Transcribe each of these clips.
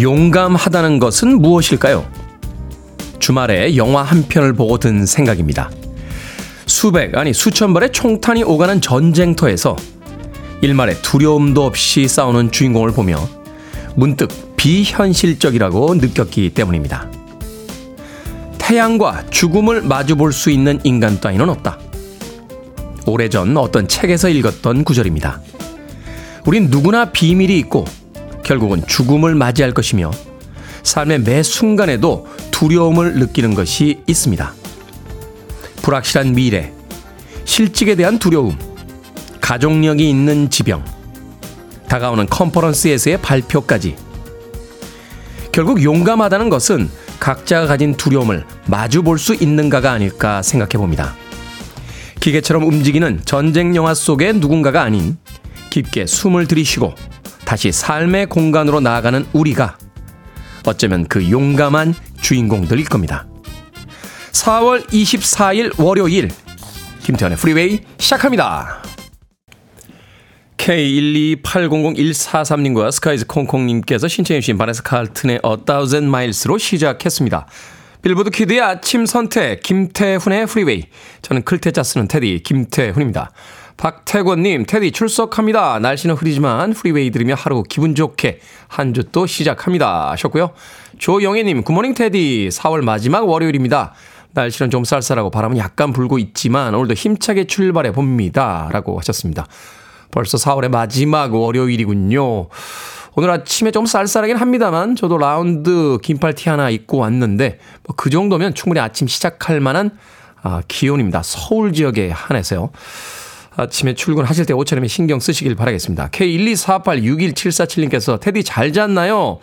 용감하다는 것은 무엇일까요? 주말에 영화 한 편을 보고 든 생각입니다. 수천 발의 총탄이 오가는 전쟁터에서 일말의 두려움도 없이 싸우는 주인공을 보며 문득 비현실적이라고 느꼈기 때문입니다. 태양과 죽음을 마주볼 수 있는 인간 따위는 없다. 오래전 어떤 책에서 읽었던 구절입니다. 우린 누구나 비밀이 있고 결국은 죽음을 맞이할 것이며 삶의 매 순간에도 두려움을 느끼는 것이 있습니다. 불확실한 미래, 실직에 대한 두려움, 가족력이 있는 지병, 다가오는 컨퍼런스에서의 발표까지. 결국 용감하다는 것은 각자가 가진 두려움을 마주 볼 수 있는가가 아닐까 생각해봅니다. 기계처럼 움직이는 전쟁 영화 속의 누군가가 아닌 깊게 숨을 들이쉬고 다시 삶의 공간으로 나아가는 우리가 어쩌면 그 용감한 주인공들일 겁니다. 4월 24일 월요일 김태현의 프리웨이 시작합니다. K128001443님과 스카이즈 콩콩님께서 신청해 주신 바네스 칼튼의 A Thousand Miles로 시작했습니다. 빌보드 키드의 아침 선택 김태훈의 프리웨이. 저는 클테짜 쓰는 테디 김태훈입니다. 박태권님, 테디 출석합니다. 날씨는 흐리지만 프리웨이 들으며 하루 기분 좋게 한 주 또 시작합니다 하셨고요. 조영애님, 굿모닝 테디. 4월 마지막 월요일입니다. 날씨는 좀 쌀쌀하고 바람은 약간 불고 있지만 오늘도 힘차게 출발해 봅니다 라고 하셨습니다. 벌써 4월의 마지막 월요일이군요. 오늘 아침에 좀 쌀쌀하긴 합니다만 저도 라운드 긴팔 티 하나 입고 왔는데 그 정도면 충분히 아침 시작할 만한 기온입니다. 서울 지역에 한해서요. 아침에 출근하실 때 옷차림에 신경 쓰시길 바라겠습니다. K124861747님께서 테디 잘 잤나요?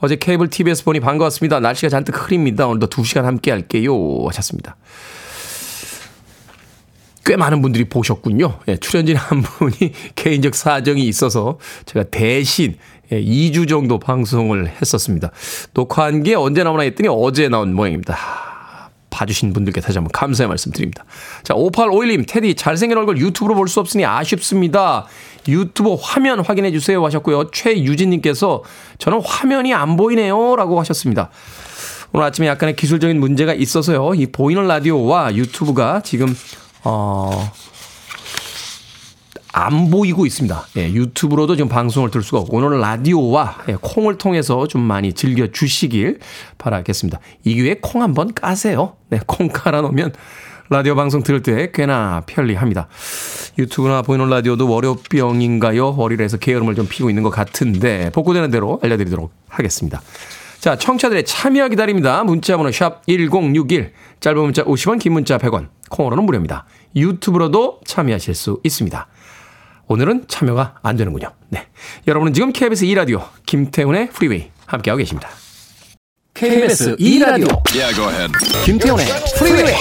어제 케이블 TV에서 보니 반가웠습니다. 날씨가 잔뜩 흐립니다. 오늘도 2시간 함께 할게요 하셨습니다. 꽤 많은 분들이 보셨군요. 예, 출연진 한 분이 개인적 사정이 있어서 제가 대신 2주 정도 방송을 했었습니다. 녹화한 게 언제 나오나 했더니 어제 나온 모양입니다. 봐주신 분들께 다시 한번 감사의 말씀 드립니다. 자, 5851님, 테디 잘생긴 얼굴 유튜브로 볼 수 없으니 아쉽습니다. 유튜브 화면 확인해 주세요 하셨고요. 최유진님께서 저는 화면이 안 보이네요 라고 하셨습니다. 오늘 아침에 약간의 기술적인 문제가 있어서요. 이 보이는 라디오와 유튜브가 지금 안 보이고 있습니다. 예, 유튜브로도 지금 방송을 들 수가 없고 오늘 라디오와 콩을 통해서 좀 많이 즐겨주시길 바라겠습니다. 이 기회에 콩 한번 까세요. 네, 콩 깔아놓으면 라디오 방송 들을 때 꽤나 편리합니다. 유튜브나 보이는 라디오도 월요병인가요? 월요일에서 게으름을 좀 피우고 있는 것 같은데 복구되는 대로 알려드리도록 하겠습니다. 자, 청취자들의 참여 기다립니다. 문자번호 샵 1061, 짧은 문자 50원, 긴 문자 100원, 콩으로는 무료입니다. 유튜브로도 참여하실 수 있습니다. 오늘은 참여가 안 되는군요. 네, 여러분은 지금 KBS 2라디오 김태훈의 프리웨이 함께하고 계십니다. KBS 2라디오 김태훈의 프리웨이.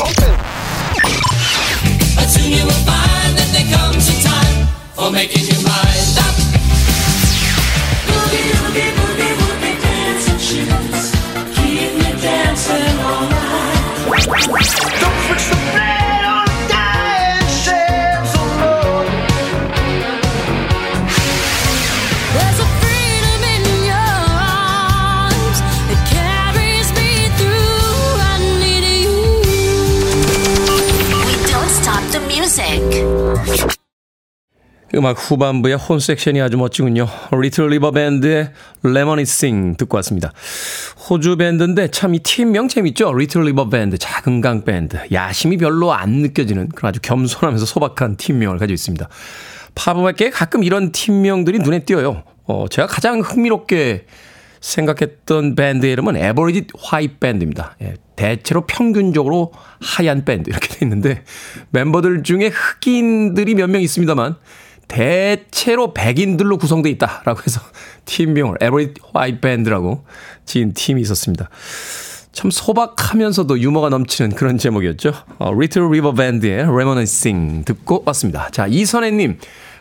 음악 후반부의 혼 섹션이 아주 멋지군요. Little River Band의 Lemonhead Sing 듣고 왔습니다. 호주 밴드인데 참 이 팀명 재밌죠? Little River Band, 작은 강 밴드. 야심이 별로 안 느껴지는 그런 아주 겸손하면서 소박한 팀명을 가지고 있습니다. 팝음악계에 가끔 이런 팀명들이 눈에 띄어요. 제가 가장 흥미롭게 생각했던 밴드의 이름은 Average White Band입니다. 예, 대체로 평균적으로 하얀 밴드 이렇게 돼 있는데 멤버들 중에 흑인들이 몇 명 있습니다만 대체로 백인들로 구성되어 있다라고 해서 팀명을 Every White Band라고 지은 팀이 있었습니다. 참 소박하면서도 유머가 넘치는 그런 제목이었죠. Little River Band의 Reminiscing 듣고 왔습니다. 자, 이선혜님,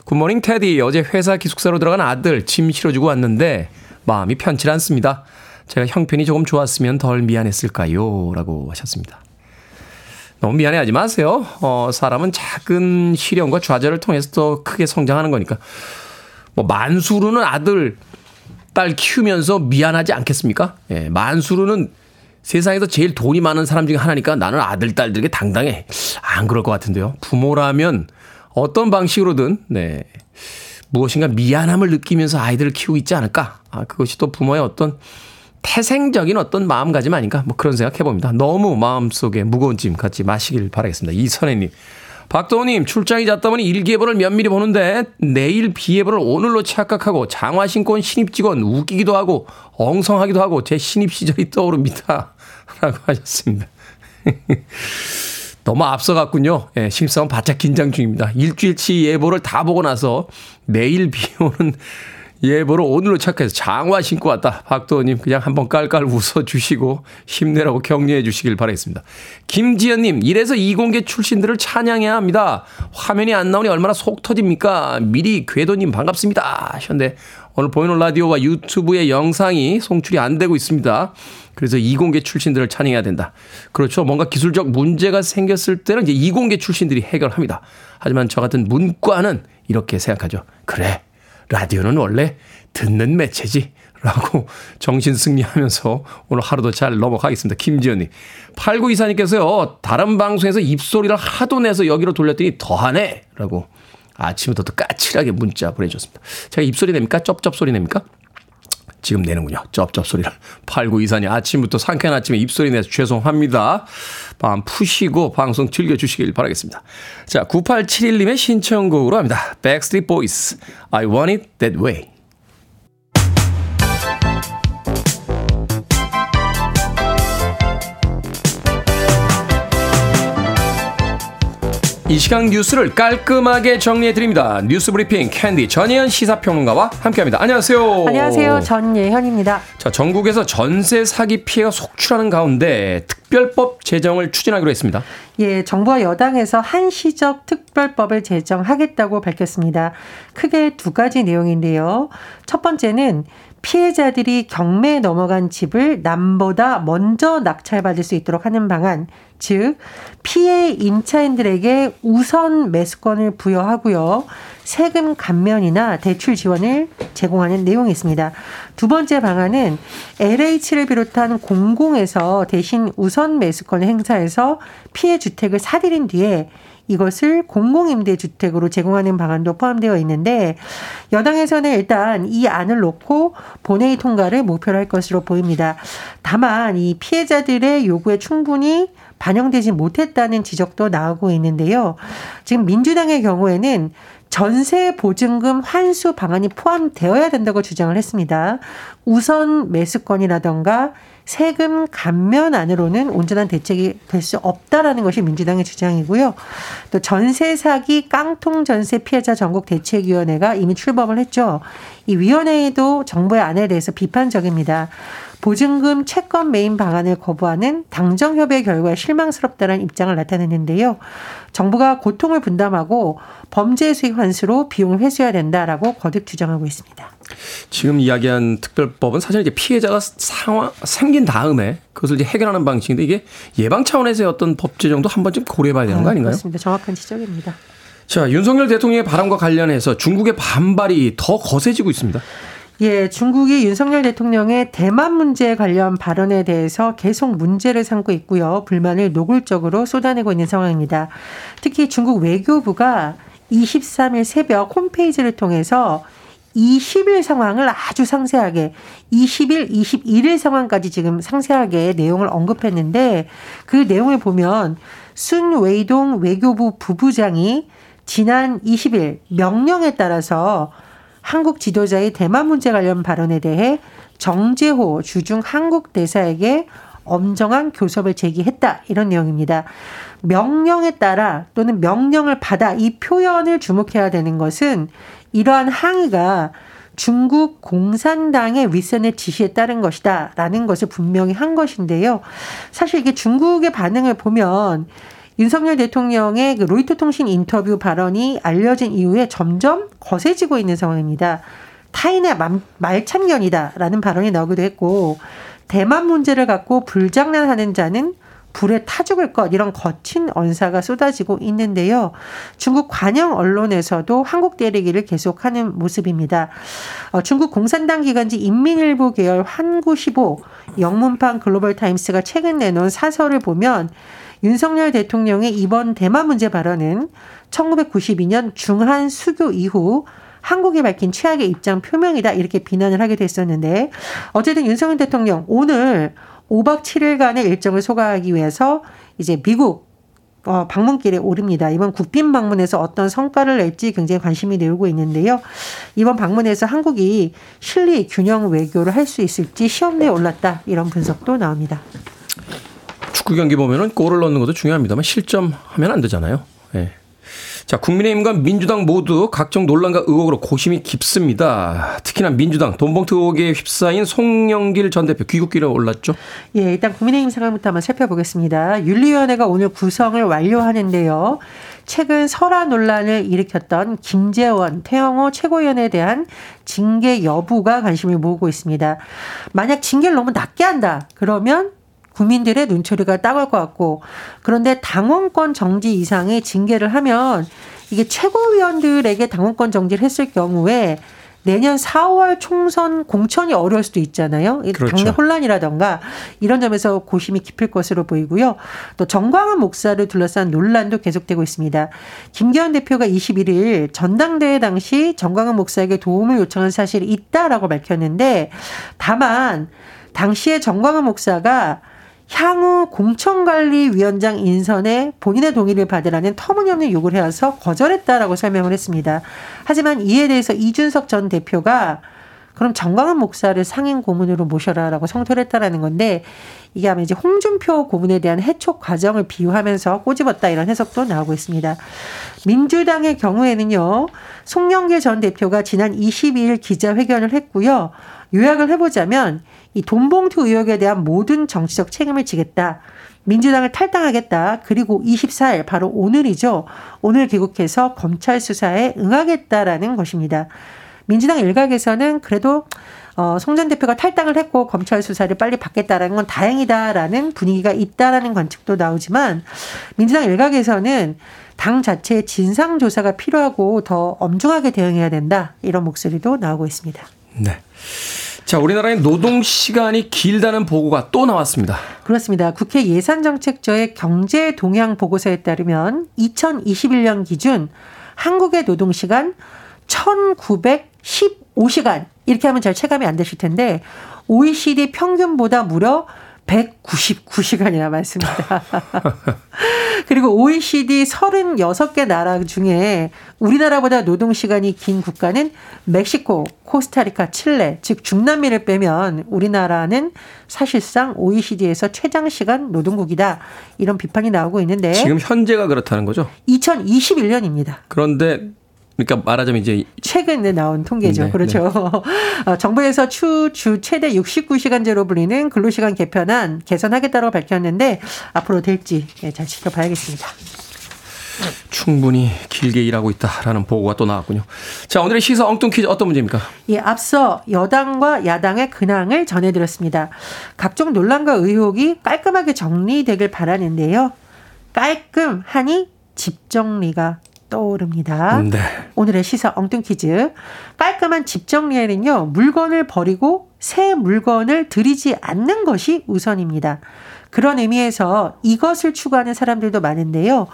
굿모닝 테디. 어제 회사 기숙사로 들어간 아들 짐 실어주고 왔는데 마음이 편치 않습니다. 제가 형편이 조금 좋았으면 덜 미안했을까요? 라고 하셨습니다. 너무 미안해하지 마세요. 사람은 작은 시련과 좌절을 통해서 더 크게 성장하는 거니까. 만수르는 아들 딸 키우면서 미안하지 않겠습니까? 예, 만수르는 세상에서 제일 돈이 많은 사람 중에 하나니까 나는 아들, 딸들에게 당당해. 안 그럴 것 같은데요. 부모라면 어떤 방식으로든 네, 무엇인가 미안함을 느끼면서 아이들을 키우고 있지 않을까. 아, 그것이 또 부모의 어떤 태생적인 어떤 마음가짐 아닌가. 뭐 그런 생각 해봅니다. 너무 마음속에 무거운 짐 갖지 마시길 바라겠습니다. 이선혜님. 박도우님, 출장이 잦다 보니 일기예보를 면밀히 보는데 내일 비예보를 오늘로 착각하고 장화 신고 온 신입직원 웃기기도 하고 엉성하기도 하고 제 신입 시절이 떠오릅니다. 라고 하셨습니다. 너무 앞서갔군요. 예, 신입사원 바짝 긴장 중입니다. 일주일치 예보를 다 보고 나서 내일 비 오는 예보를 오늘로 착각해서 장화 신고 왔다. 박도우님 그냥 한번 깔깔 웃어주시고 힘내라고 격려해 주시길 바라겠습니다. 김지연님, 이래서 이공계 출신들을 찬양해야 합니다. 화면이 안 나오니 얼마나 속 터집니까? 미리 궤도님 반갑습니다 하셨는데 오늘 보이는 라디오와 유튜브의 영상이 송출이 안 되고 있습니다. 그래서 이공계 출신들을 찬양해야 된다. 그렇죠. 뭔가 기술적 문제가 생겼을 때는 이제 이공계 출신들이 해결합니다. 하지만 저 같은 문과는 이렇게 생각하죠. 그래, 라디오는 원래 듣는 매체지 라고 정신 승리하면서 오늘 하루도 잘 넘어가겠습니다. 김지연님. 8924님께서요. 다른 방송에서 입소리를 하도 내서 여기로 돌렸더니 더하네 라고 아침부터 또 까칠하게 문자 보내주셨습니다. 제가 입소리 냅니까? 쩝쩝소리 냅니까? 지금 내는군요. 쩝쩝소리를. 8924님. 아침부터 상쾌한 아침에 입소리 내서 죄송합니다. 마음 푸시고 방송 즐겨주시길 바라겠습니다. 자, 9871님의 신청곡으로 합니다. Backstreet Boys. I want it that way. 이 시간 뉴스를 깔끔하게 정리해드립니다. 뉴스브리핑 캔디 전예현 시사평론가와 함께합니다. 안녕하세요. 안녕하세요. 전예현입니다. 자, 전국에서 전세 사기 피해가 속출하는 가운데 특별법 제정을 추진하기로 했습니다. 예, 정부와 여당에서 한시적 특별법을 제정하겠다고 밝혔습니다. 크게 두 가지 내용인데요. 첫 번째는 피해자들이 경매에 넘어간 집을 남보다 먼저 낙찰받을 수 있도록 하는 방안, 즉 피해 임차인들에게 우선 매수권을 부여하고요. 세금 감면이나 대출 지원을 제공하는 내용이 있습니다. 두 번째 방안은 LH를 비롯한 공공에서 대신 우선 매수권을 행사해서 피해 주택을 사들인 뒤에 이것을 공공임대주택으로 제공하는 방안도 포함되어 있는데 여당에서는 일단 이 안을 놓고 본회의 통과를 목표로 할 것으로 보입니다. 다만 이 피해자들의 요구에 충분히 반영되지 못했다는 지적도 나오고 있는데요. 지금 민주당의 경우에는 전세 보증금 환수 방안이 포함되어야 된다고 주장을 했습니다. 우선 매수권이라던가 세금 감면 안으로는 온전한 대책이 될 수 없다라는 것이 민주당의 주장이고요. 또 전세 사기 깡통 전세 피해자 전국 대책위원회가 이미 출범을 했죠. 이 위원회에도 정부의 안에 대해서 비판적입니다. 보증금 채권 매임 방안을 거부하는 당정협의 결과에 실망스럽다는 입장을 나타냈는데요. 정부가 고통을 분담하고 범죄 수익 환수로 비용을 회수해야 된다라고 거듭 주장하고 있습니다. 지금 이야기한 특별법은 사실 이제 피해자가 상황 생긴 다음에 그것을 이제 해결하는 방식인데 이게 예방 차원에서의 어떤 법 제정도 한 번쯤 고려해봐야 되는 거 아닌가요? 그렇습니다. 정확한 지적입니다. 자, 윤석열 대통령의 발언과 관련해서 중국의 반발이 더 거세지고 있습니다. 예, 중국이 윤석열 대통령의 대만 문제 관련 발언에 대해서 계속 문제를 삼고 있고요. 불만을 노골적으로 쏟아내고 있는 상황입니다. 특히 중국 외교부가 23일 새벽 홈페이지를 통해서 20일 상황을 아주 상세하게 20일, 21일 상황까지 지금 상세하게 내용을 언급했는데 그 내용을 보면 순 웨이동 외교부 부부장이 지난 20일 명령에 따라서 한국 지도자의 대만 문제 관련 발언에 대해 정재호 주중 한국 대사에게 엄정한 교섭을 제기했다. 이런 내용입니다. 명령에 따라 또는 명령을 받아 이 표현을 주목해야 되는 것은 이러한 항의가 중국 공산당의 윗선의 지시에 따른 것이다 라는 것을 분명히 한 것인데요. 사실 이게 중국의 반응을 보면 윤석열 대통령의 그 로이터 통신 인터뷰 발언이 알려진 이후에 점점 거세지고 있는 상황입니다. 타인의 말참견이다라는 발언이 나오기도 했고 대만 문제를 갖고 불장난하는 자는 불에 타 죽을 것, 이런 거친 언사가 쏟아지고 있는데요. 중국 관영 언론에서도 한국 때리기를 계속하는 모습입니다. 중국 공산당 기간지 인민일보 계열 환구시보 영문판 글로벌타임스가 최근 내놓은 사설을 보면 윤석열 대통령의 이번 대만 문제 발언은 1992년 중한 수교 이후 한국이 밝힌 최악의 입장 표명이다, 이렇게 비난을 하게 됐었는데, 어쨌든 윤석열 대통령 오늘 5박 7일간의 일정을 소화하기 위해서 이제 미국 방문길에 오릅니다. 이번 국빈 방문에서 어떤 성과를 낼지 굉장히 관심이 늘고 있는데요. 이번 방문에서 한국이 실리 균형 외교를 할 수 있을지 시험대에 올랐다, 이런 분석도 나옵니다. 축구 경기 보면은 골을 넣는 것도 중요합니다만 실점하면 안 되잖아요. 네. 자, 국민의힘과 민주당 모두 각종 논란과 의혹으로 고심이 깊습니다. 특히나 민주당 돈봉투 의혹에 휩싸인 송영길 전 대표 귀국길에 올랐죠? 예, 일단 국민의힘 상황부터 한번 살펴보겠습니다. 윤리위원회가 오늘 구성을 완료하는데요. 최근 설화 논란을 일으켰던 김재원, 태영호 최고위원에 대한 징계 여부가 관심을 모으고 있습니다. 만약 징계를 너무 낮게 한다, 그러면 국민들의 눈초리가 따가울 것 같고, 그런데 당원권 정지 이상의 징계를 하면 이게 최고위원들에게 당원권 정지를 했을 경우에 내년 4월 총선 공천이 어려울 수도 있잖아요. 그렇죠. 당내 혼란이라든가 이런 점에서 고심이 깊을 것으로 보이고요. 또 정광훈 목사를 둘러싼 논란도 계속되고 있습니다. 김기현 대표가 21일 전당대회 당시 정광훈 목사에게 도움을 요청한 사실이 있다라고 밝혔는데, 다만 당시에 정광훈 목사가 향후 공천관리위원장 인선에 본인의 동의를 받으라는 터무니없는 요구를 해와서 거절했다라고 설명을 했습니다. 하지만 이에 대해서 이준석 전 대표가 그럼 정광훈 목사를 상임 고문으로 모셔라라고 성토를 했다라는 건데, 이게 아마 이제 홍준표 고문에 대한 해촉 과정을 비유하면서 꼬집었다, 이런 해석도 나오고 있습니다. 민주당의 경우에는요, 송영길 전 대표가 지난 22일 기자회견을 했고요. 요약을 해보자면 이 돈봉투 의혹에 대한 모든 정치적 책임을 지겠다. 민주당을 탈당하겠다. 그리고 24일, 바로 오늘이죠. 오늘 귀국해서 검찰 수사에 응하겠다라는 것입니다. 민주당 일각에서는 그래도 송 전 대표가 탈당을 했고 검찰 수사를 빨리 받겠다라는 건 다행이다라는 분위기가 있다라는 관측도 나오지만, 민주당 일각에서는 당 자체의 진상조사가 필요하고 더 엄중하게 대응해야 된다, 이런 목소리도 나오고 있습니다. 네. 자, 우리나라의 노동시간이 길다는 보고가 또 나왔습니다. 그렇습니다. 국회 예산정책처의 경제동향보고서에 따르면 2021년 기준 한국의 노동시간 1915시간, 이렇게 하면 잘 체감이 안 되실 텐데 OECD 평균보다 무려 199시간이나 많습니다. 그리고 OECD 36개 나라 중에 우리나라보다 노동시간이 긴 국가는 멕시코, 코스타리카, 칠레, 즉 중남미를 빼면 우리나라는 사실상 OECD에서 최장시간 노동국이다, 이런 비판이 나오고 있는데, 지금 현재가 그렇다는 거죠? 2021년입니다. 그런데 그러니까 말하자면 이제 최근에 나온 통계죠. 네, 그렇죠. 네. 정부에서 주 최대 69시간제로 불리는 근로시간 개편안 개선하겠다고 밝혔는데, 앞으로 될지 잘 지켜봐야겠습니다. 충분히 길게 일하고 있다라는 보고가 또 나왔군요. 자, 오늘의 시사 엉뚱 퀴즈 어떤 문제입니까? 예, 앞서 여당과 야당의 근황을 전해드렸습니다. 각종 논란과 의혹이 깔끔하게 정리되길 바라는데요. 깔끔하니 집 정리가 떠오릅니다. 네. 오늘의 시사 엉뚱 퀴즈. 깔끔한 집 정리에는요, 물건을 버리고 새 물건을 들이지 않는 것이 우선입니다. 그런 의미에서 이것을 추구하는 사람들도 많은데요.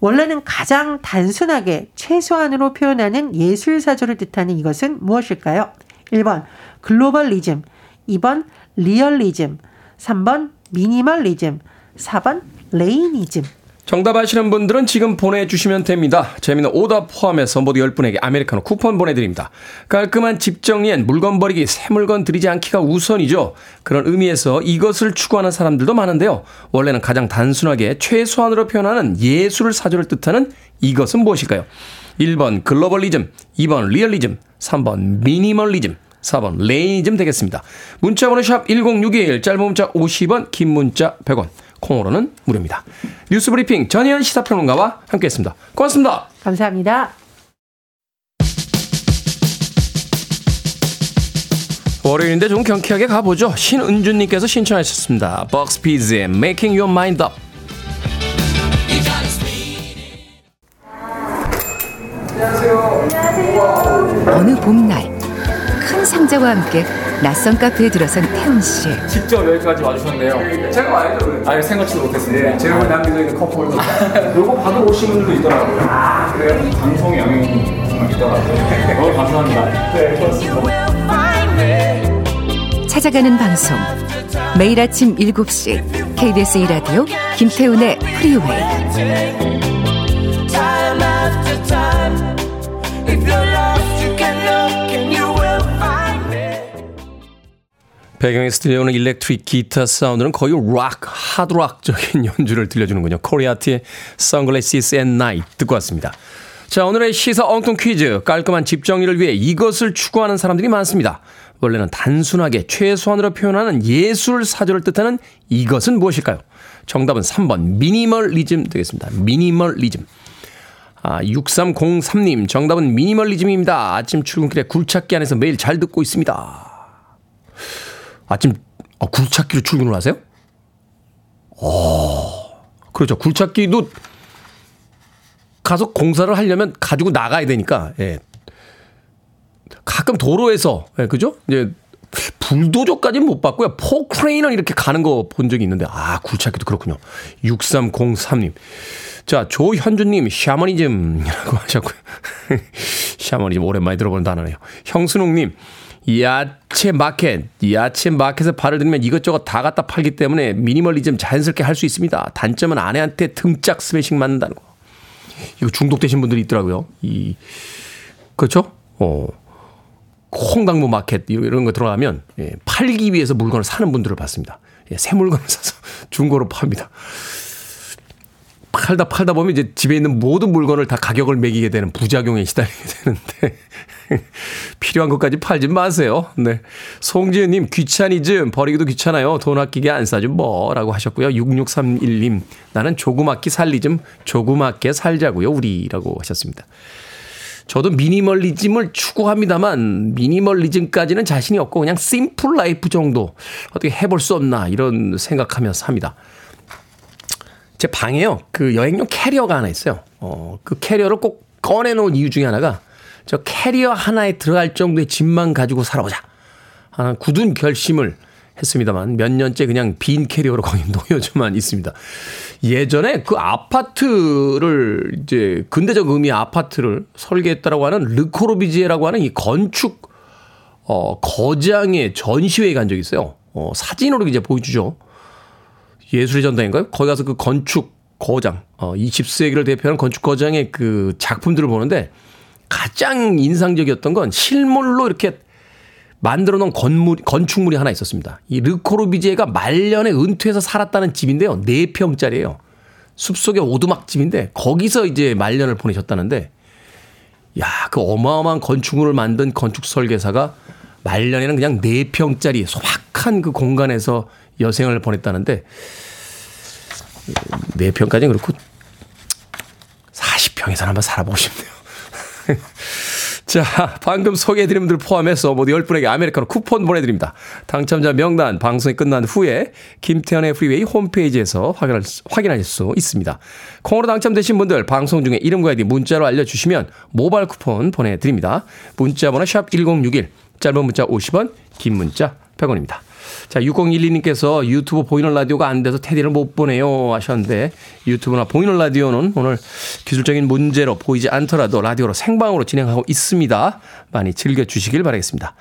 원래는 가장 단순하게 최소한으로 표현하는 예술사조를 뜻하는 이것은 무엇일까요? 1번 글로벌리즘, 2번 리얼리즘, 3번 미니멀리즘, 4번 레이니즘. 정답 아시는 분들은 지금 보내주시면 됩니다. 재미있는 오답 포함해서 모두 10분에게 아메리카노 쿠폰 보내드립니다. 깔끔한 집 정리엔 물건 버리기, 새 물건 들이지 않기가 우선이죠. 그런 의미에서 이것을 추구하는 사람들도 많은데요. 원래는 가장 단순하게 최소한으로 표현하는 예술 사조를 뜻하는 이것은 무엇일까요? 1번 글로벌리즘, 2번 리얼리즘, 3번 미니멀리즘, 4번 레이니즘 되겠습니다. 문자번호 샵 1061, 짧은 문자 50원, 긴 문자 100원. 콩으로는 무료입니다. 뉴스브리핑 전희연 시사평론가와 함께했습니다. 고맙습니다. 감사합니다. 월요일인데 좀 경쾌하게 가보죠. 신은주님께서 신청하셨습니다. 박스피즈의 Making Your Mind Up. 어느 봄날 큰 상자와 함께 낯선 카페에 들어선 태훈씨. 직접 여기까지 와주셨네요. 제가 와야죠. 아니 생각지도 못했습니다. 네, 제가 남기고 있는 커플도 요거 받으러 오시는 분도 있더라고요. 아, 그래요? 방송의 영향이 정말 있더라고요. 너무 감사합니다. 네, 고맙습니다. 찾아가는 방송 매일 아침 7시 KBS 2라디오 김태훈의 프리웨이. 배경에서 들려오는 일렉트릭 기타 사운드는 거의 락, 하드락적인 연주를 들려주는군요. 코리아티의 Sunglasses at Night 듣고 왔습니다. 자, 오늘의 시사 엉뚱 퀴즈. 깔끔한 집정리를 위해 이것을 추구하는 사람들이 많습니다. 원래는 단순하게 최소한으로 표현하는 예술 사조를 뜻하는 이것은 무엇일까요? 정답은 3번 미니멀리즘 되겠습니다. 미니멀리즘. 6303님 정답은 미니멀리즘입니다. 아침 출근길에 굴착기 안에서 매일 잘 듣고 있습니다. 아침 굴착기로 출근을 하세요? 그렇죠. 굴착기도 가서 공사를 하려면 가지고 나가야 되니까, 예. 가끔 도로에서, 예, 그죠? 이제 불도저까지는 못 봤고요. 포크레인을 이렇게 가는 거 본 적이 있는데, 굴착기도 그렇군요. 6303님. 자, 조현주님, 샤머니즘이라고 하셨고요. 샤머니즘 오랜만에 들어보는 단어네요. 형순옥님. 야채 마켓에 발을 들면 이것저것 다 갖다 팔기 때문에 미니멀리즘 자연스럽게 할 수 있습니다. 단점은 아내한테 등짝 스매싱 맞는다는 거. 이거 중독되신 분들이 있더라고요. 그렇죠? 홍당무 마켓 이런 거 들어가면, 예, 팔기 위해서 물건을 사는 분들을 봤습니다. 예, 새 물건을 사서 중고로 팝니다. 팔다 보면 이제 집에 있는 모든 물건을 다 가격을 매기게 되는 부작용에 시달리게 되는데 필요한 것까지 팔지 마세요. 네, 송지은님 귀차니즘 버리기도 귀찮아요. 돈 아끼게 안 사죠 뭐라고 하셨고요. 6631님 나는 조그맣게 살리즘 조그맣게 살자고요 우리라고 하셨습니다. 저도 미니멀리즘을 추구합니다만 미니멀리즘까지는 자신이 없고 그냥 심플 라이프 정도 어떻게 해볼 수 없나 이런 생각하며 삽니다. 제 방에요. 그 여행용 캐리어가 하나 있어요. 그 캐리어를 꼭 꺼내놓은 이유 중에 하나가 저 캐리어 하나에 들어갈 정도의 짐만 가지고 살아보자. 굳은 결심을 했습니다만 몇 년째 그냥 빈 캐리어로 거의 놓여져만 있습니다. 예전에 그 아파트를 이제 근대적 의미의 아파트를 설계했다라고 하는 르코르비지에라고 하는 이 건축 거장의 전시회에 간 적이 있어요. 사진으로 이제 보여주죠. 예술의 전당인가요? 거기 가서 그 건축 거장, 20세기를 대표하는 건축 거장의 그 작품들을 보는데 가장 인상적이었던 건 실물로 이렇게 만들어 놓은 건축물이 하나 있었습니다. 이 르코르비제가 말년에 은퇴해서 살았다는 집인데요. 4평짜리예요. 숲속의 오두막 집인데 거기서 이제 말년을 보내셨다는데 야, 그 어마어마한 건축물을 만든 건축 설계사가 말년에는 그냥 4평짜리 소박한 그 공간에서 여생을 보냈다는데 4평까지는 그렇고 40평에서 한번 살아보고 싶네요. 자, 방금 소개해드린 분들 포함해서 모두 10분에게 아메리카노 쿠폰 보내드립니다. 당첨자 명단 방송이 끝난 후에 김태현의 프리웨이 홈페이지에서 확인하실 수 있습니다. 콩으로 당첨되신 분들 방송 중에 이름과 아이디 문자로 알려주시면 모바일 쿠폰 보내드립니다. 문자번호 샵1061 짧은 문자 50원 긴 문자 100원입니다. 자, 6012님께서 유튜브 보이는 라디오가 안 돼서 테디를 못 보네요 하셨는데 유튜브나 보이는 라디오는 오늘 기술적인 문제로 보이지 않더라도 라디오로 생방으로 진행하고 있습니다. 많이 즐겨주시길 바라겠습니다.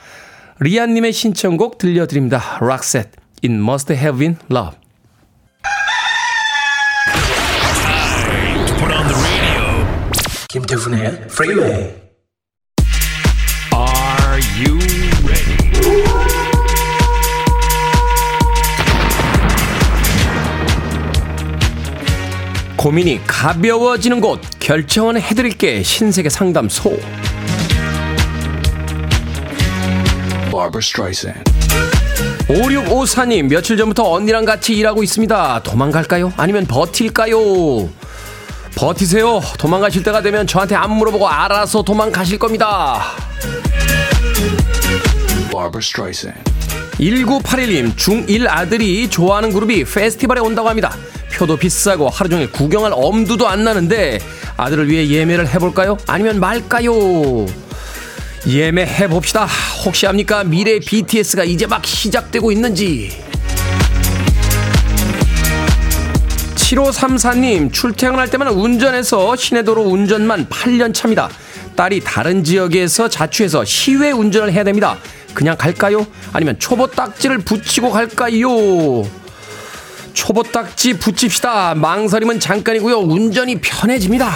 리안님의 신청곡 들려드립니다. 락셋 It Must Have Been Love. 김태훈의 프리웨이. Are you ready? 고민이 가벼워지는 곳 결정은 해드릴게 신세계 상담소. Streisand. 5654님 며칠 전부터 언니랑 같이 일하고 있습니다. 도망갈까요? 아니면 버틸까요? 버티세요. 도망가실 때가 되면 저한테 안 물어보고 알아서 도망가실 겁니다. 1981님, 중1 아들이 좋아하는 그룹이 페스티벌에 온다고 합니다. 표도 비싸고 하루 종일 구경할 엄두도 안 나는데 아들을 위해 예매를 해볼까요? 아니면 말까요? 예매해봅시다. 혹시 압니까? 미래의 BTS가 이제 막 시작되고 있는지. 7534님, 출퇴근할 때만 운전해서 시내도로 운전만 8년 차입니다. 딸이 다른 지역에서 자취해서 시외 운전을 해야 됩니다. 그냥 갈까요? 아니면 초보 딱지를 붙이고 갈까요? 초보 딱지 붙입시다. 망설임은 잠깐이고요. 운전이 편해집니다.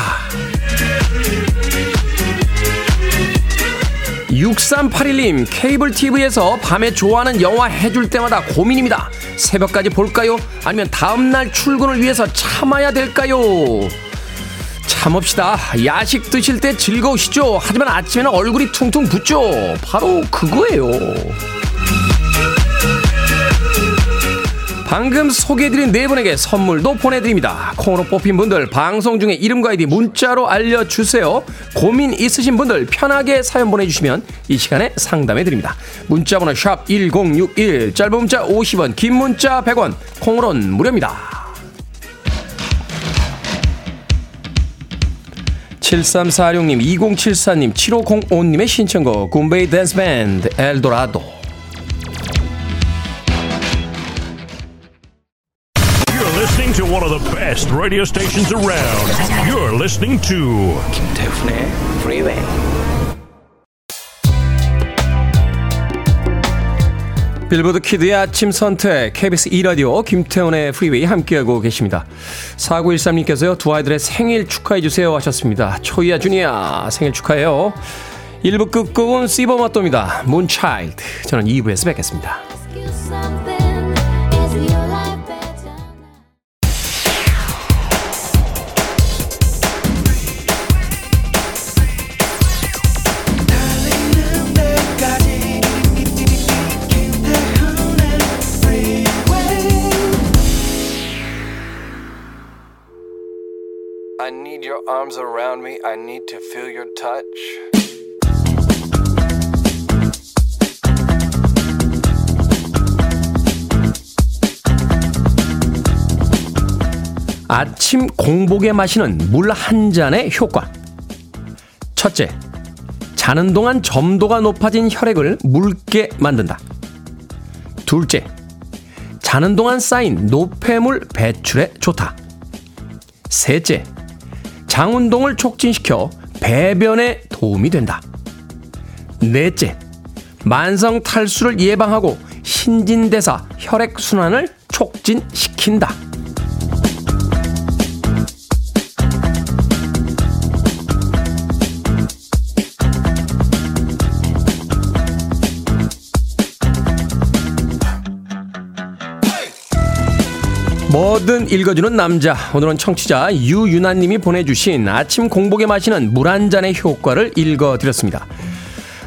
6381님, 케이블 TV에서 밤에 좋아하는 영화 해줄 때마다 고민입니다. 새벽까지 볼까요? 아니면 다음날 출근을 위해서 참아야 될까요? 참읍시다. 야식 드실 때 즐거우시죠? 하지만 아침에는 얼굴이 퉁퉁 붓죠? 바로 그거예요. 방금 소개해드린 네 분에게 선물도 보내드립니다. 콩으로 뽑힌 분들 방송 중에 이름과 아이디 문자로 알려주세요. 고민 있으신 분들 편하게 사연 보내주시면 이 시간에 상담해드립니다. 문자번호 샵1061, 짧은 문자 50원, 긴 문자 100원, 콩으로는 무료입니다. 7346님, 2074님, 7505님의 신청곡 굼베이 댄스밴드 엘도라도. You're listening to one of the best radio stations around. You're listening to 김태훈의 Freeway. 빌보드 키드의 아침 선택 KBS 2라디오 김태훈의 프리웨이 함께하고 계십니다. 4913님께서요, 두 아이들의 생일 축하해주세요 하셨습니다. 초이야 준이야 생일 축하해요. 1부 끝곡은 시버마토입니다. 문차일드. 저는 2부에서 뵙겠습니다. I need your arms around me. I need to feel your touch. 아침 공복에 마시는 물 한 잔의 효과. 첫째, 자는 동안 점도가 높아진 혈액을 묽게 만든다. 둘째, 자는 동안 쌓인 노폐물 배출에 좋다. 셋째, 장 운동을 촉진시켜 배변에 도움이 된다. 넷째, 만성 탈수를 예방하고 신진대사 혈액 순환을 촉진시킨다. 뭐든 읽어주는 남자. 오늘은 청취자 유유나님이 보내주신 아침 공복에 마시는 물 한 잔의 효과를 읽어드렸습니다.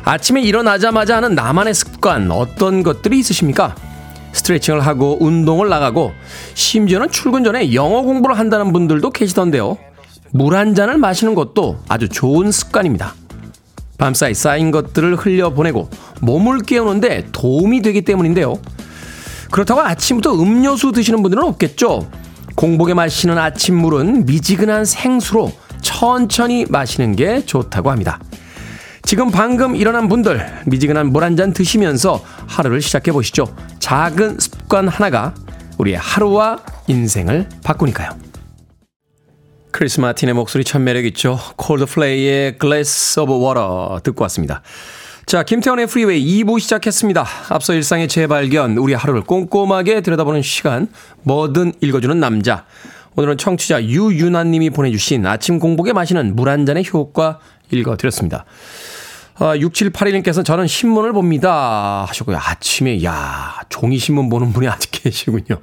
아침에 일어나자마자 하는 나만의 습관, 어떤 것들이 있으십니까? 스트레칭을 하고 운동을 나가고 심지어는 출근 전에 영어 공부를 한다는 분들도 계시던데요. 물 한 잔을 마시는 것도 아주 좋은 습관입니다. 밤사이 쌓인 것들을 흘려보내고 몸을 깨우는데 도움이 되기 때문인데요. 그렇다고 아침부터 음료수 드시는 분들은 없겠죠. 공복에 마시는 아침물은 미지근한 생수로 천천히 마시는 게 좋다고 합니다. 지금 방금 일어난 분들, 미지근한 물 한 잔 드시면서 하루를 시작해 보시죠. 작은 습관 하나가 우리의 하루와 인생을 바꾸니까요. 크리스 마틴의 목소리 참 매력 있죠. 콜드플레이의 Glass of Water 듣고 왔습니다. 자, 김태원의 프리웨이 2부 시작했습니다. 앞서 일상의 재발견, 우리 하루를 꼼꼼하게 들여다보는 시간, 뭐든 읽어주는 남자. 오늘은 청취자 유유나님이 보내주신 아침 공복에 마시는 물 한 잔의 효과 읽어드렸습니다. 6781님께서는 저는 신문을 봅니다 하셨고요. 아침에, 야, 종이신문 보는 분이 아직 계시군요.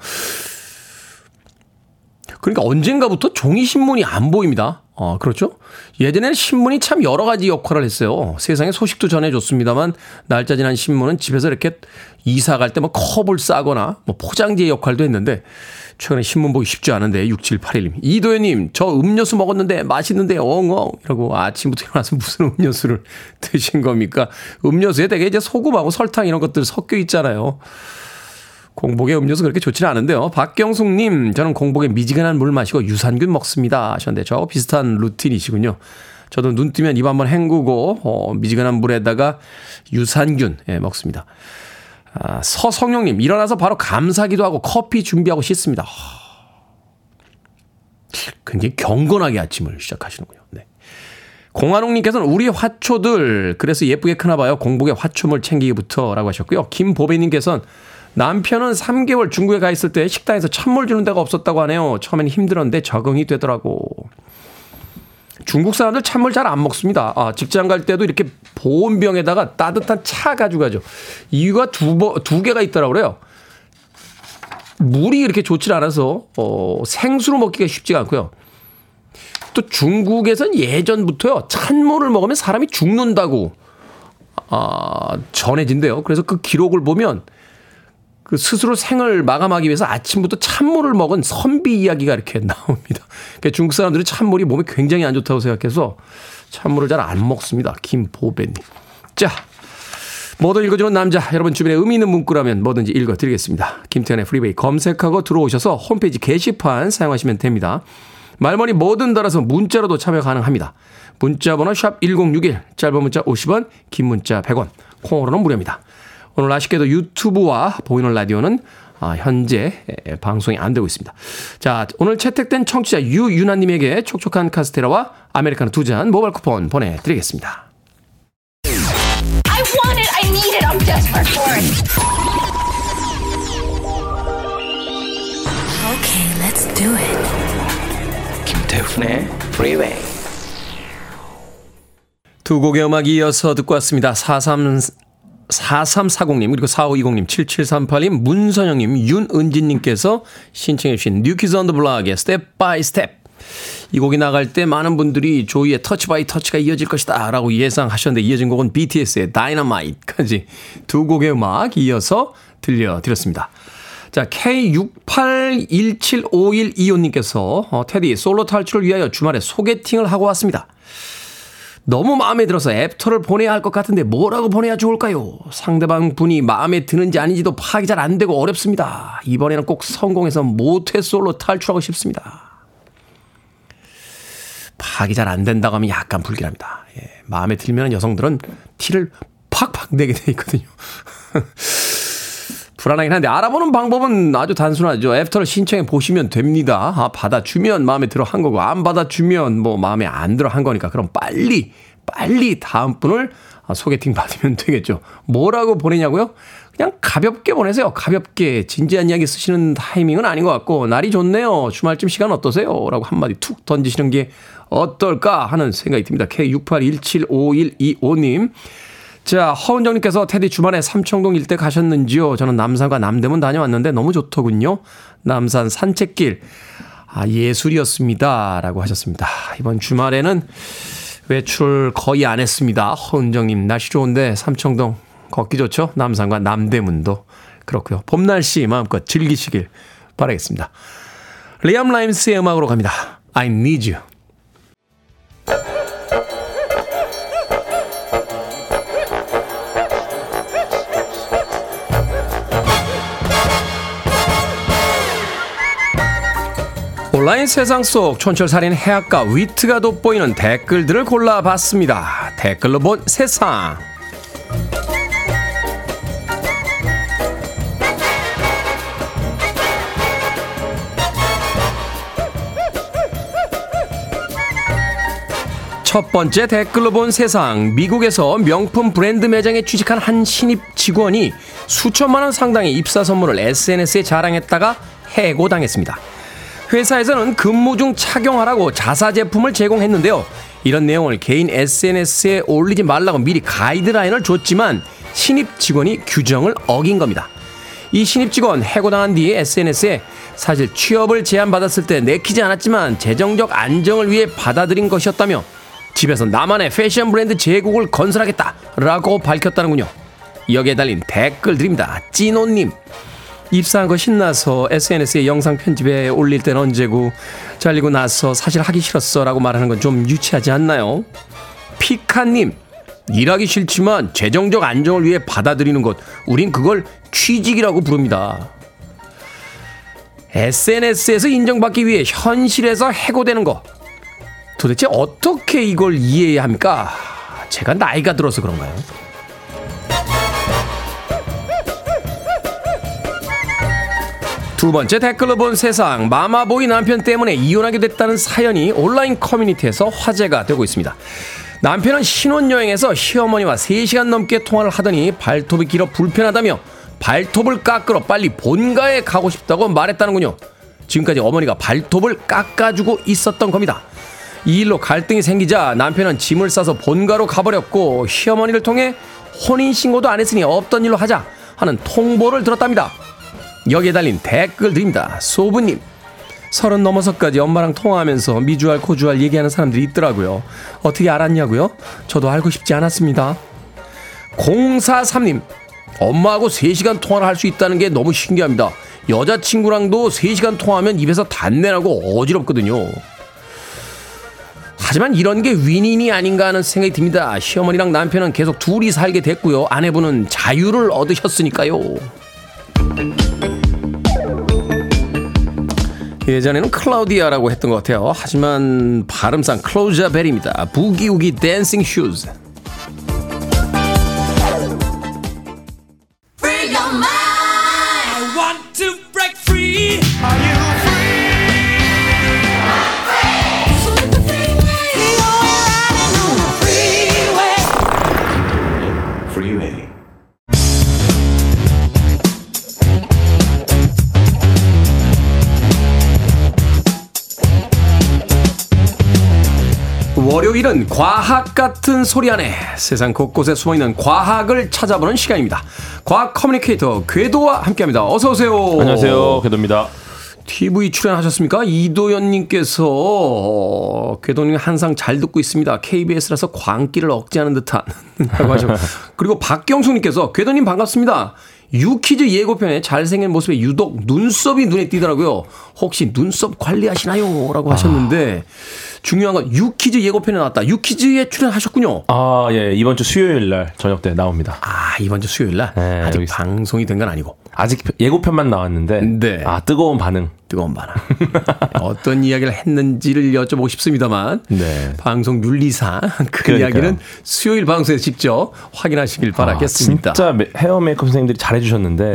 그러니까 언젠가부터 종이신문이 안 보입니다. 그렇죠? 예전에는 신문이 참 여러 가지 역할을 했어요. 세상에 소식도 전해줬습니다만, 날짜 지난 신문은 집에서 이렇게 이사 갈 때 뭐 컵을 싸거나 뭐 포장지의 역할도 했는데, 최근에 신문 보기 쉽지 않은데 6781님. 이도현님 저 음료수 먹었는데 맛있는데 엉엉 이러고 아침부터 일어나서 무슨 음료수를 드신 겁니까? 음료수에 되게 이제 소금하고 설탕 이런 것들 섞여 있잖아요. 공복에 음료수 그렇게 좋지는 않은데요. 박경숙님 저는 공복에 미지근한 물 마시고 유산균 먹습니다 하셨는데 저하고 비슷한 루틴이시군요. 저도 눈 뜨면 입 한번 헹구고 미지근한 물에다가 유산균 먹습니다. 아, 서성용님 일어나서 바로 감사기도 하고 커피 준비하고 씻습니다. 굉장히 경건하게 아침을 시작하시는군요. 네. 공한옥님께서는 우리 화초들 그래서 예쁘게 크나봐요. 공복에 화초물 챙기기부터 라고 하셨고요. 김보배님께서는 남편은 3개월 중국에 가 있을 때 식당에서 찬물 주는 데가 없었다고 하네요. 처음에는 힘들었는데 적응이 되더라고. 중국 사람들 찬물 잘 안 먹습니다. 아, 직장 갈 때도 이렇게 보온병에다가 따뜻한 차 가지고 가죠. 이유가 두 개가 있더라고 그래요. 물이 이렇게 좋지 않아서 생수로 먹기가 쉽지가 않고요. 또 중국에선 예전부터요. 찬물을 먹으면 사람이 죽는다고 전해진대요. 그래서 그 기록을 보면 그 스스로 생을 마감하기 위해서 아침부터 찬물을 먹은 선비 이야기가 이렇게 나옵니다. 그러니까 중국 사람들은 찬물이 몸에 굉장히 안 좋다고 생각해서 찬물을 잘 안 먹습니다. 김보배님. 자, 뭐든 읽어주는 남자. 여러분 주변에 의미 있는 문구라면 뭐든지 읽어드리겠습니다. 김태현의 프리베이 검색하고 들어오셔서 홈페이지 게시판 사용하시면 됩니다. 말머리 뭐든 달아서 문자로도 참여 가능합니다. 문자번호 샵 1061, 짧은 문자 50원, 긴 문자 100원, 콩으로는 무료입니다. 오늘 아쉽게도 유튜브와 보이는 라디오는 현재 방송이 안 되고 있습니다. 자, 오늘 채택된 청취자 유유나님에게 촉촉한 카스테라와 아메리카노 2잔 모바일 쿠폰 보내드리겠습니다. I want it, I need it, I'm desperate for it. Okay, let's do it. 김태훈의 Freeway. 두 곡의 음악 이어서 듣고 왔습니다. 4340님 그리고 4520님 7738님 문선영님 윤은진님께서 신청해 주신 뉴키즈 온 더 블락의 스텝 바이 스텝 이 곡이 나갈 때 많은 분들이 조이의 터치 바이 터치가 이어질 것이다 라고 예상하셨는데 이어진 곡은 BTS의 다이너마이트까지 두 곡의 음악 이어서 들려드렸습니다. 자, K68175125님께서 테디 솔로 탈출을 위하여 주말에 소개팅을 하고 왔습니다. 너무 마음에 들어서 애프터를 보내야 할 것 같은데 뭐라고 보내야 좋을까요? 상대방 분이 마음에 드는지 아닌지도 파악이 잘 안 되고 어렵습니다. 이번에는 꼭 성공해서 모태 솔로 탈출하고 싶습니다. 파악이 잘 안 된다고 하면 약간 불길합니다. 예, 마음에 들면 여성들은 티를 팍팍 내게 돼 있거든요. 불안하긴 한데 알아보는 방법은 아주 단순하죠. 애프터를 신청해 보시면 됩니다. 아, 받아주면 마음에 들어 한 거고 안 받아주면 뭐 마음에 안 들어 한 거니까 그럼 빨리 다음 분을 소개팅 받으면 되겠죠. 뭐라고 보내냐고요? 그냥 가볍게 보내세요. 가볍게 진지한 이야기 쓰시는 타이밍은 아닌 것 같고 날이 좋네요. 주말쯤 시간 어떠세요? 라고 한마디 툭 던지시는 게 어떨까 하는 생각이 듭니다. K68175125님. 자, 허은정님께서 테디 주말에 삼청동 일대 가셨는지요? 저는 남산과 남대문 다녀왔는데 너무 좋더군요. 남산 산책길 아 예술이었습니다 라고 하셨습니다. 이번 주말에는 외출 거의 안 했습니다. 허은정님 날씨 좋은데 삼청동 걷기 좋죠? 남산과 남대문도 그렇고요. 봄 날씨 마음껏 즐기시길 바라겠습니다. 리암 라임스의 음악으로 갑니다. I need you. 온라인 세상 속 촌철살인 해학과 위트가 돋보이는 댓글들을 골라봤습니다. 댓글로 본 세상. 첫 번째 댓글로 본 세상. 미국에서 명품 브랜드 매장에 취직한 한 신입 직원이 수천만 원 상당의 입사 선물을 SNS에 자랑했다가 해고당했습니다. 회사에서는 근무 중 착용하라고 자사 제품을 제공했는데요. 이런 내용을 개인 SNS에 올리지 말라고 미리 가이드라인을 줬지만 신입 직원이 규정을 어긴 겁니다. 이 신입 직원 해고당한 뒤 SNS에 사실 취업을 제안받았을 때 내키지 않았지만 재정적 안정을 위해 받아들인 것이었다며 집에서 나만의 패션 브랜드 제국을 건설하겠다라고 밝혔다는군요. 여기에 달린 댓글 드립니다. 찐호님. 입사한 거 신나서 SNS에 영상 편집에 올릴 때는 언제고 잘리고 나서 사실 하기 싫었어 라고 말하는 건 좀 유치하지 않나요? 피카님, 일하기 싫지만 재정적 안정을 위해 받아들이는 것, 우린 그걸 취직이라고 부릅니다. SNS에서 인정받기 위해 현실에서 해고되는 것, 도대체 어떻게 이걸 이해해야 합니까? 제가 나이가 들어서 그런가요? 두 번째, 댓글로 본 세상. 마마보이 남편 때문에 이혼하게 됐다는 사연이 온라인 커뮤니티에서 화제가 되고 있습니다. 남편은 신혼여행에서 시어머니와 3시간 넘게 통화를 하더니 발톱이 길어 불편하다며 발톱을 깎으러 빨리 본가에 가고 싶다고 말했다는군요. 지금까지 어머니가 발톱을 깎아주고 있었던 겁니다. 이 일로 갈등이 생기자 남편은 짐을 싸서 본가로 가버렸고 시어머니를 통해 혼인신고도 안 했으니 없던 일로 하자 하는 통보를 들었답니다. 여기에 달린 댓글 드립니다. 소부님, 30 넘어서까지 엄마랑 통화하면서 미주알 고주알 얘기하는 사람들이 있더라고요. 어떻게 알았냐고요? 저도 알고 싶지 않았습니다. 043님, 엄마하고 3시간 통화를 할 수 있다는 게 너무 신기합니다. 여자친구랑도 3시간 통화하면 입에서 단내나고 어지럽거든요. 하지만 이런 게 윈윈이 아닌가 하는 생각이 듭니다. 시어머니랑 남편은 계속 둘이 살게 됐고요. 아내분은 자유를 얻으셨으니까요. 예전에는 클라우디아라고 했던 것 같아요. 하지만 발음상 클로자벨입니다. 부기우기 댄싱 슈즈. 월요일은 과학같은 소리하네. 세상 곳곳에 숨어있는 과학을 찾아보는 시간입니다. 과학 커뮤니케이터 궤도와 함께합니다. 어서오세요. 안녕하세요. 궤도입니다. TV 출연하셨습니까? 이도연님께서 궤도님 항상 잘 듣고 있습니다. KBS라서 광기를 억제하는 듯한 라고 하셨고, 그리고 박경숙님께서 궤도님 반갑습니다. 유퀴즈 예고편에 잘생긴 모습에 유독 눈썹이 눈에 띄더라고요. 혹시 눈썹 관리하시나요? 라고 하셨는데, 중요한 건 유퀴즈 예고편에 나왔다. 유퀴즈에 출연하셨군요. 아, 예. 이번 주 수요일 날 저녁 때 나옵니다. 아, 이번 주 수요일 날? 네, 아직 방송이 된 건 아니고. 아직 예고편만 나왔는데, 네. 아, 뜨거운 반응. 어떤 이야기를 했는지를 여쭤보고 싶습니다만, 네. 방송 윤리상 그 그러니까요. 이야기는 수요일 방송에서 직접 확인하시길 바라겠습니다. 진짜 헤어 메이크업 선생님들이 잘해주셨는데,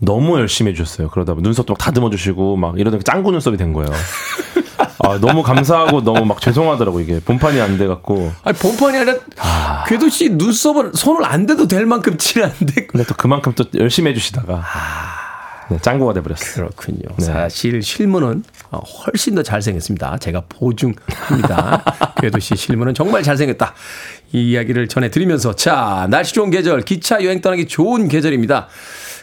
너무 열심히 해주셨어요. 그러다 보면 눈썹도 막 다듬어주시고, 막 이러던 짱구 눈썹이 된 거예요. 아, 너무 감사하고 너무 막 죄송하더라고. 이게 본판이 안 돼갖고. 아니, 본판이 아니라 궤도 씨 눈썹을 손을 안 대도 될 만큼 칠한데. 근데 또 그만큼 또 열심히 해주시다가 네, 짱구가 돼버렸어요. 그렇군요. 네. 사실 실물은 훨씬 더 잘생겼습니다. 제가 보증합니다. 궤도 씨 실물은 정말 잘생겼다. 이 이야기를 전해드리면서, 자, 날씨 좋은 계절, 기차 여행 떠나기 좋은 계절입니다.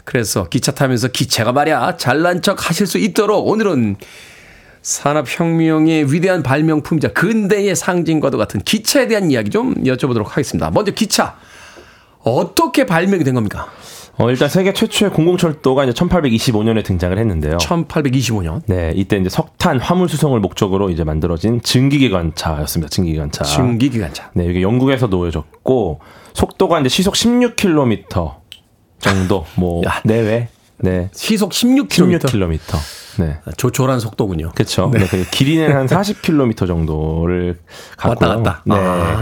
그래서 기차 타면서 기차가 말이야 잘난 척 하실 수 있도록 오늘은 산업혁명의 위대한 발명품이자 근대의 상징과도 같은 기차에 대한 이야기 좀 여쭤보도록 하겠습니다. 먼저 기차, 어떻게 발명이 된 겁니까? 일단 세계 최초의 공공철도가 이제 1825년에 등장을 했는데요. 1825년? 네, 이때 이제 석탄 화물 수송을 목적으로 이제 만들어진 증기기관차였습니다. 증기기관차. 네, 이게 영국에서 놓여졌고 속도가 이제 시속 16km 정도 뭐 내외. 네, 시속 16km. 네, 조촐한 속도군요. 그렇죠. 네. 네, 길이는 한 40km 정도를 갔고요. 왔다 갔다. 네,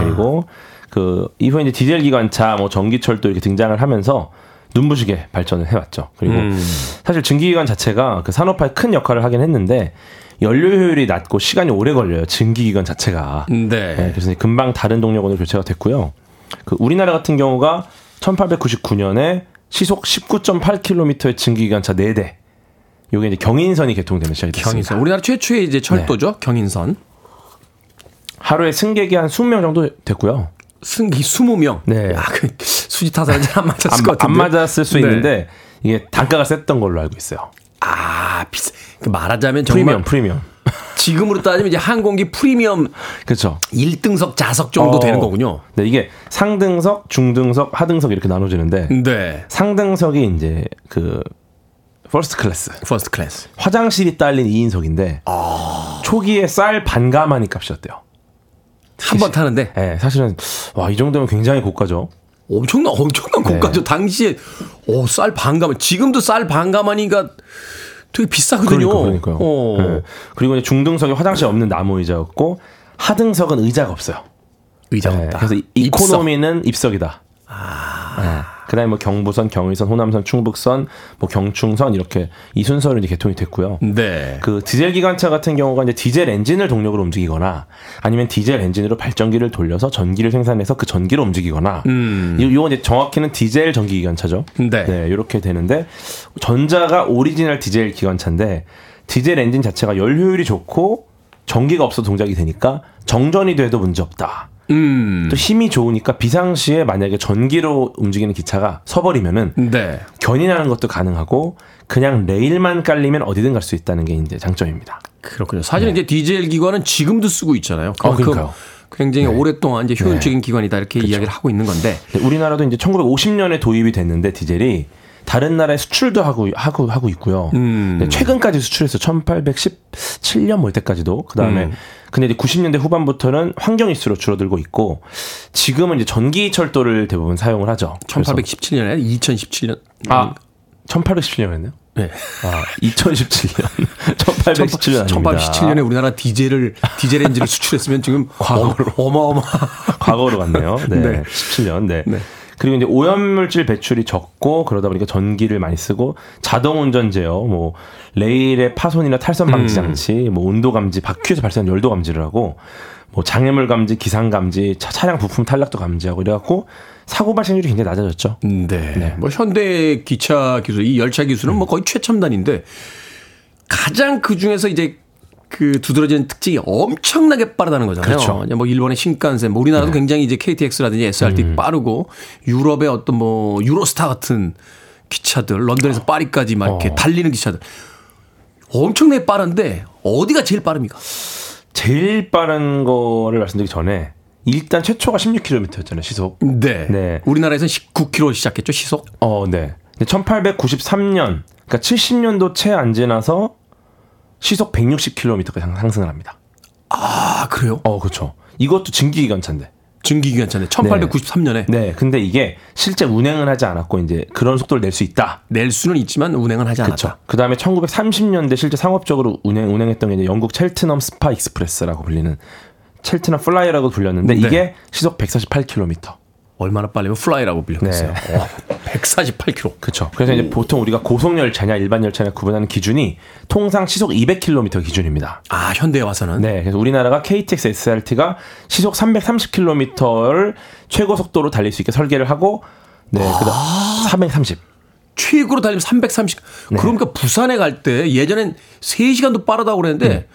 그리고 그 이후에 이제 디젤 기관차, 뭐 전기철도 이렇게 등장을 하면서 눈부시게 발전을 해왔죠. 그리고 사실 증기기관 자체가 그 산업화에 큰 역할을 하긴 했는데 연료 효율이 낮고 시간이 오래 걸려요. 증기기관 자체가. 네. 네, 그래서 금방 다른 동력원으로 교체가 됐고요. 그 우리나라 같은 경우가 1899년에 시속 19.8km의 증기기관차 4대. 요게 이제 경인선이 개통되면 시작이 됐습니다. 경인선. 우리나라 최초의 이제 철도죠. 네. 경인선. 하루에 승객이 한 20명 정도 됐고요. 승객이 20명? 네. 아, 그 수지타산이 안 맞았을 것 같은데. 안 맞았을 수 있는데, 네. 이게 단가가 셌던 걸로 알고 있어요. 아, 비싸. 말하자면 정말. 프리미엄. 지금으로 따지면 이제 항공기 프리미엄. 그렇죠. 1등석 좌석 정도 되는 거군요. 네, 이게 상등석, 중등석, 하등석 이렇게 나눠지는데. 네. 상등석이 이제 그 퍼스트 클래스. 퍼스트 클래스. 화장실이 딸린 2인석인데 아... 초기에 쌀 반 가마니 값이었대요. 한 번 타는데? 네, 사실은 와, 이 정도면 굉장히 고가죠. 엄청난 고가죠. 네. 당시에 쌀 반 가마니. 지금도 쌀 반 가마니가 되게 비싸거든요. 그러니까요. 네. 그리고 이제 중등석이 화장실 없는 나무 의자였고 하등석은 의자가 없어요. 의자가 없다. 그래서 이코노미는 입석이다. 아. 네. 그다음에 뭐 경부선, 경의선, 호남선, 충북선, 뭐 경충선 이렇게 이 순서로 이제 개통이 됐고요. 네. 그 디젤 기관차 같은 경우가 이제 디젤 엔진을 동력으로 움직이거나 아니면 디젤 엔진으로 발전기를 돌려서 전기를 생산해서 그 전기로 움직이거나 요건 이제 정확히는 디젤 전기 기관차죠. 네. 네, 이렇게 되는데 전자가 오리지널 디젤 기관차인데 디젤 엔진 자체가 열 효율이 좋고 전기가 없어 동작이 되니까 정전이 돼도 문제 없다. 또 힘이 좋으니까 비상시에 만약에 전기로 움직이는 기차가 서버리면은 네. 견인하는 것도 가능하고 그냥 레일만 깔리면 어디든 갈 수 있다는 게 이제 장점입니다. 그렇군요. 사실 네. 이제 디젤 기관은 지금도 쓰고 있잖아요. 그러니까요. 굉장히 네. 오랫동안 이제 효율적인 네. 기관이다 이렇게 그렇죠. 이야기를 하고 있는 건데 네, 우리나라도 이제 1950년에 도입이 됐는데 디젤이 다른 나라에 수출도 하고 있고요. 네, 최근까지 수출했어요. 1817년 올 때까지도. 그다음에 근데 이제 90년대 후반부터는 환경 이슈로 줄어들고 있고 지금은 이제 전기 철도를 대부분 사용을 하죠. 1817년에 2017년. 아, 1817년이었네요. 네. 아, 2017년. 1817년. 1817년에 우리나라 디젤 엔진을 수출했으면 지금 과거로 과거로 갔네요. 네. 네. 17년. 네. 네. 그리고 이제 오염물질 배출이 적고 그러다 보니까 전기를 많이 쓰고 자동 운전 제어, 뭐 레일의 파손이나 탈선 방지 장치, 뭐 온도 감지, 바퀴에서 발생한 열도 감지를 하고 뭐 장애물 감지, 기상 감지, 차량 부품 탈락도 감지하고 이래갖고 사고 발생률이 굉장히 낮아졌죠. 네. 뭐 현대 기차 기술, 이 열차 기술은 뭐 거의 최첨단인데 가장 그 중에서 이제 그 두드러지는 특징이 엄청나게 빠르다는 거잖아요. 그렇죠. 뭐 일본의 신칸센, 뭐 우리나라도 네. 굉장히 이제 KTX라든지 SRT 빠르고 유럽의 어떤 뭐 유로스타 같은 기차들, 런던에서 파리까지 막 이렇게 달리는 기차들 엄청나게 빠른데 어디가 제일 빠릅니까? 제일 빠른 거를 말씀드리기 전에 일단 최초가 16km였잖아요, 시속. 네. 네. 우리나라에서는 19km 시작했죠, 시속. 네. 1893년, 그러니까 70년도 채 안 지나서 시속 160km까지 상승을 합니다. 아, 그래요? 그렇죠. 이것도 증기기관차인데. 증기기관차인데. 1893년에. 네. 근데 이게 실제 운행은 하지 않았고 이제 그런 속도를 낼 수 있다. 낼 수는 있지만 운행은 하지 않았다. 그렇죠. 그다음에 1930년대 실제 상업적으로 운행했던 게 이제 영국 첼트넘 스파 익스프레스라고 불리는 첼트넘 플라이라고 불렸는데 네. 이게 시속 148km. 얼마나 빨리면 플라이라고 불렸어요. 네. 148km. 그렇죠. 그래서 이제 보통 우리가 고속 열차냐 일반 열차냐 구분하는 기준이 통상 시속 200km 기준입니다. 아, 현대에 와서는. 네. 그래서 우리나라가 KTX SRT가 시속 330km를 최고 속도로 달릴 수 있게 설계를 하고 네, 그다음 330. 최고로 달리면 330. 네. 그러니까 부산에 갈 때 예전엔 3시간도 빠르다고 그랬는데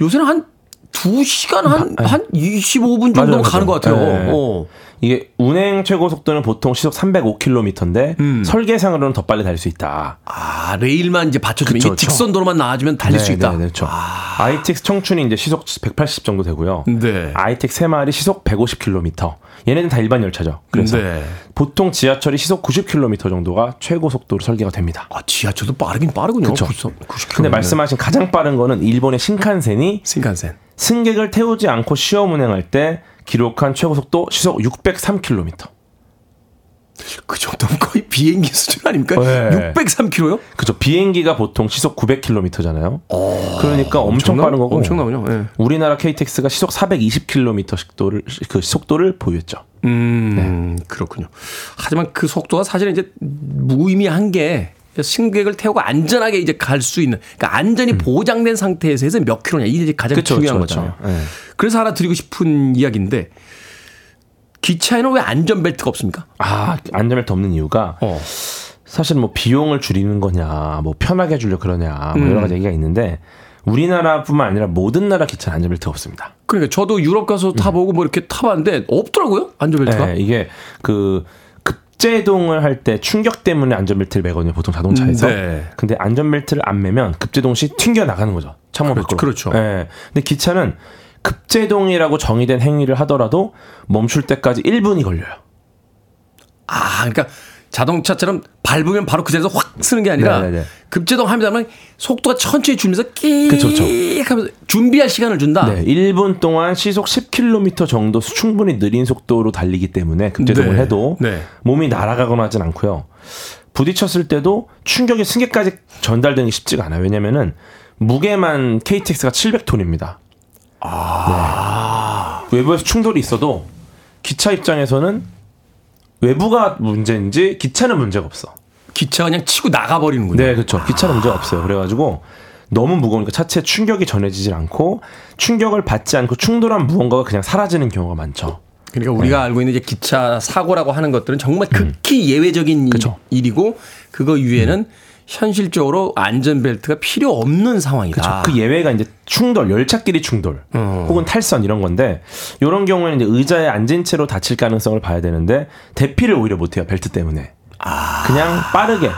요새는 한 2시간 한 25분 정도 가는 것 같아요. 네. 이게 운행 최고 속도는 보통 시속 305km인데 설계상으로는 더 빨리 달릴 수 있다. 아, 레일만 이제 받쳐주면 그쵸, 이게 직선 도로만 나와주면 달릴 수 있다. 네, 그렇죠. 아. ITX 청춘이 이제 시속 180 정도 되고요. 네. ITX 3마일이 시속 150km. 얘네는 다 일반 열차죠. 그래서 보통 지하철이 시속 90km 정도가 최고 속도로 설계가 됩니다. 아, 지하철도 빠르긴 빠르군요. 그렇죠. 90km. 근데 말씀하신 가장 빠른 거는 일본의 신칸센이 승객을 태우지 않고 시험 운행할 때 기록한 최고 속도 시속 603km. 그 정도면 거의 비행기 수준 아닙니까? 네. 603km요? 그죠. 비행기가 보통 시속 900km잖아요. 그러니까 엄청 빠른 거고. 엄청나군요. 네. 우리나라 KTX가 시속 420km 속도를 보유했죠. 네. 그렇군요. 하지만 그 속도가 사실 이제 무의미한 게 승객을 태우고 안전하게 이제 갈 수 있는, 그러니까 안전이 보장된 상태에서 해서 몇 킬로냐, 이게 가장 중요한 거잖아요. 네. 그래서 하나 드리고 싶은 이야기인데, 기차에는 왜 안전벨트가 없습니까? 아, 안전벨트 없는 이유가, 사실 뭐 비용을 줄이는 거냐, 뭐 편하게 해주려 그러냐, 뭐 여러 가지 얘기가 있는데, 우리나라뿐만 아니라 모든 나라 기차는 안전벨트가 없습니다. 그러니까 저도 유럽 가서 타보고 뭐 이렇게 타봤는데, 없더라고요, 안전벨트가. 네, 이게 급제동을 할 때 충격 때문에 안전벨트를 매거든요, 보통 자동차에서. 네. 근데 안전벨트를 안 매면 급제동 시 튕겨나가는 거죠. 창문 밖으로. 그렇죠. 네. 근데 기차는 급제동이라고 정의된 행위를 하더라도 멈출 때까지 1분이 걸려요. 아, 그러니까 자동차처럼 밟으면 바로 그 자리에서 확 쓰는 게 아니라 네네네. 급제동 합니다만 속도가 천천히 줄면서 끼익 하면서 준비할 시간을 준다. 네, 1분 동안 시속 10km 정도 충분히 느린 속도로 달리기 때문에 급제동을 네. 해도 네. 몸이 날아가거나 하진 않고요. 부딪혔을 때도 충격이 승객까지 전달되는 게 쉽지가 않아요. 왜냐면은 무게만 KTX가 700톤입니다. 아. 네. 외부에서 충돌이 있어도 기차 입장에서는 외부가 문제인지 기차는 문제가 없어. 기차가 그냥 치고 나가버리는군요. 네, 그렇죠. 기차는 문제가 없어요. 그래가지고 너무 무거우니까 차체에 충격이 전해지질 않고 충격을 받지 않고 충돌한 무언가가 그냥 사라지는 경우가 많죠. 그러니까 우리가 네. 알고 있는 이제 기차 사고라고 하는 것들은 정말 극히 예외적인 그쵸. 일이고 그거 위에는 현실적으로 안전벨트가 필요 없는 상황이다. 그쵸. 그 예외가 이제 충돌, 열차끼리 충돌, 혹은 탈선 이런 건데 이런 경우에는 이제 의자에 앉은 채로 다칠 가능성을 봐야 되는데 대피를 오히려 못해요 벨트 때문에. 아. 그냥 빠르게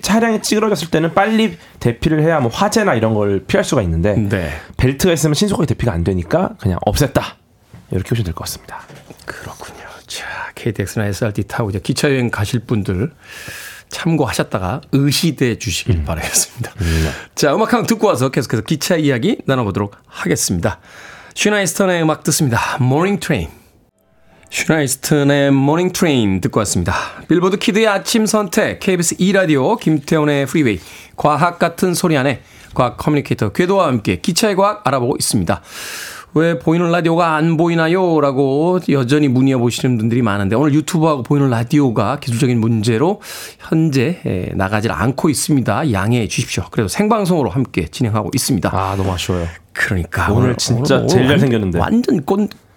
차량이 찌그러졌을 때는 빨리 대피를 해야 뭐 화재나 이런 걸 피할 수가 있는데 네. 벨트가 있으면 신속하게 대피가 안 되니까 그냥 없앴다 이렇게 보시면 될 것 같습니다. 그렇군요. 자, KTX나 SRT 타고 이제 기차 여행 가실 분들. 참고하셨다가 의시돼 주시길 바라겠습니다. 자, 음악 한번 듣고 와서 계속해서 기차 이야기 나눠보도록 하겠습니다. 슈나이스턴의 음악 듣습니다. Morning Train. 슈나이스턴의 Morning Train 듣고 왔습니다. 빌보드 키드의 아침 선택, KBS 2라디오, 김태훈의 프리웨이, 과학같은 소리하네, 과학 커뮤니케이터 궤도와 함께 기차의 과학 알아보고 있습니다. 왜 보이는 라디오가 안 보이나요? 라고 여전히 문의해보시는 분들이 많은데 오늘 유튜브하고 보이는 라디오가 기술적인 문제로 현재 나가질 않고 있습니다. 양해해 주십시오. 그래도 생방송으로 함께 진행하고 있습니다. 아, 너무 아쉬워요. 그러니까 오늘 진짜 오늘 제일 잘생겼는데 완전